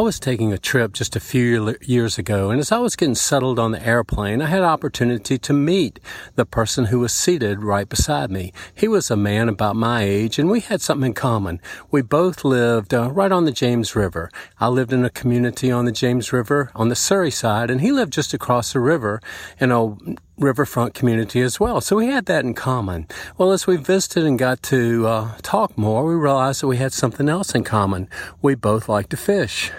I was taking a trip just a few years ago, and as I was getting settled on the airplane, I had an opportunity to meet the person who was seated right beside me. He was a man about my age, and we had something in common. We both lived right on the James River. I lived in a community on the James River on the Surrey side, and he lived just across the river in a riverfront community as well. So we had that in common. Well, as we visited and got to talk more, we realized that we had something else in common. We both liked to fish.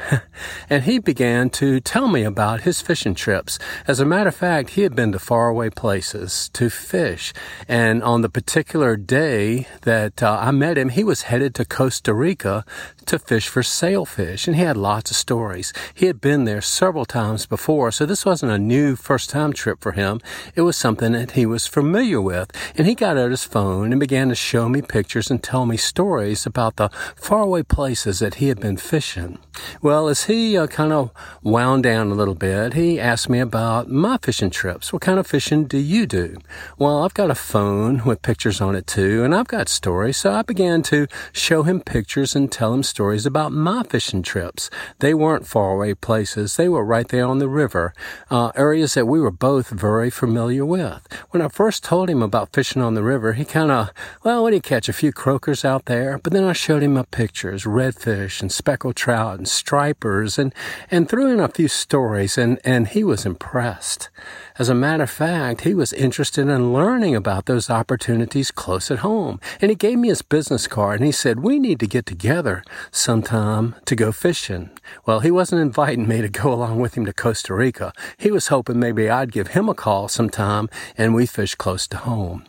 And he began to tell me about his fishing trips. As a matter of fact, he had been to faraway places to fish. And on the particular day that I met him, he was headed to Costa Rica to fish for sailfish. And he had lots of stories. He had been there several times before, so this wasn't a new first-time trip for him. It was something that he was familiar with. And he got out his phone and began to show me pictures and tell me stories about the faraway places that he had been fishing. Well, as he kind of wound down a little bit, he asked me about my fishing trips. What kind of fishing do you do? Well, I've got a phone with pictures on it too, and I've got stories. So I began to show him pictures and tell him stories about my fishing trips. They weren't faraway places. They were right there on the river, areas that we were both very familiar with. When I first told him about fishing on the river, he kind of, well, what did he catch? A few croakers out there. But then I showed him my pictures, redfish and speckled trout and stripers, and threw in a few stories, and he was impressed. As a matter of fact, he was interested in learning about those opportunities close at home. And he gave me his business card, and he said, we need to get together sometime to go fishing. Well, he wasn't inviting me to go along with him to Costa Rica. He was hoping maybe I'd give him a call sometime, and we fish close to home.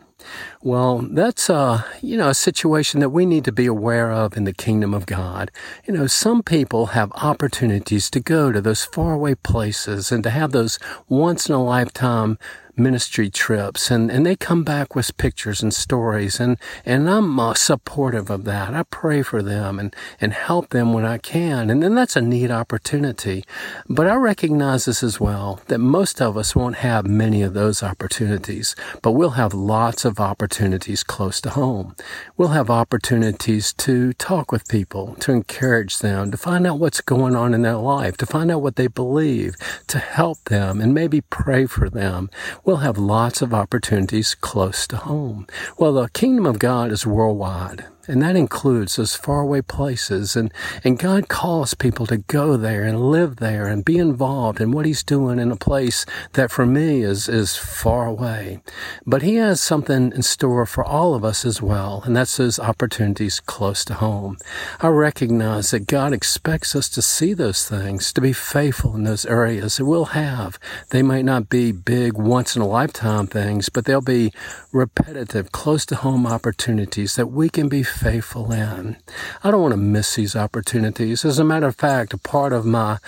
Well, that's a situation that we need to be aware of in the kingdom of God. You know, some people have opportunities to go to those faraway places and to have those once-in-a-lifetime ministry trips, and they come back with pictures and stories, and I'm supportive of that. I pray for them and help them when I can, and then that's a neat opportunity. But I recognize this as well, that most of us won't have many of those opportunities, but we'll have lots of opportunities close to home. We'll have opportunities to talk with people, to encourage them, to find out what's going on in their life, to find out what they believe, to help them, and maybe pray for them. We'll have lots of opportunities close to home. Well, the kingdom of God is worldwide, and that includes those faraway places. And God calls people to go there and live there and be involved in what He's doing in a place that for me is far away. But He has something in store for all of us as well, and that's those opportunities close to home. I recognize that God expects us to see those things, to be faithful in those areas that we'll have. They might not be big once-in-a-lifetime things, but they'll be repetitive, close-to-home opportunities that we can be faithful in. I don't want to miss these opportunities. As a matter of fact, a part of my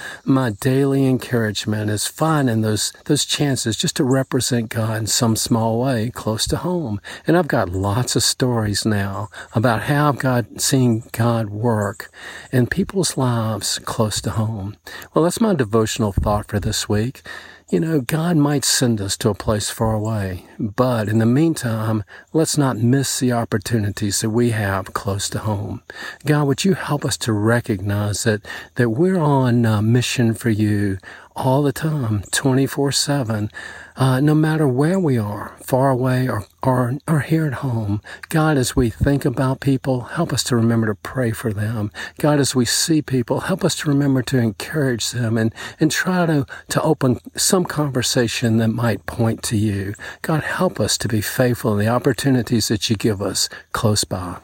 daily encouragement is finding those chances just to represent God in some small way close to home. And I've got lots of stories now about how I've seen God work in people's lives close to home. Well, that's my devotional thought for this week. You know, God might send us to a place far away, but in the meantime, let's not miss the opportunities that we have close to home. God, would you help us to recognize that we're on a mission for you all the time, 24/7, no matter where we are, far away or here at home. God, as we think about people, help us to remember to pray for them. God, as we see people, help us to remember to encourage them and try to open some conversation that might point to you. God, help us to be faithful in the opportunities that you give us close by.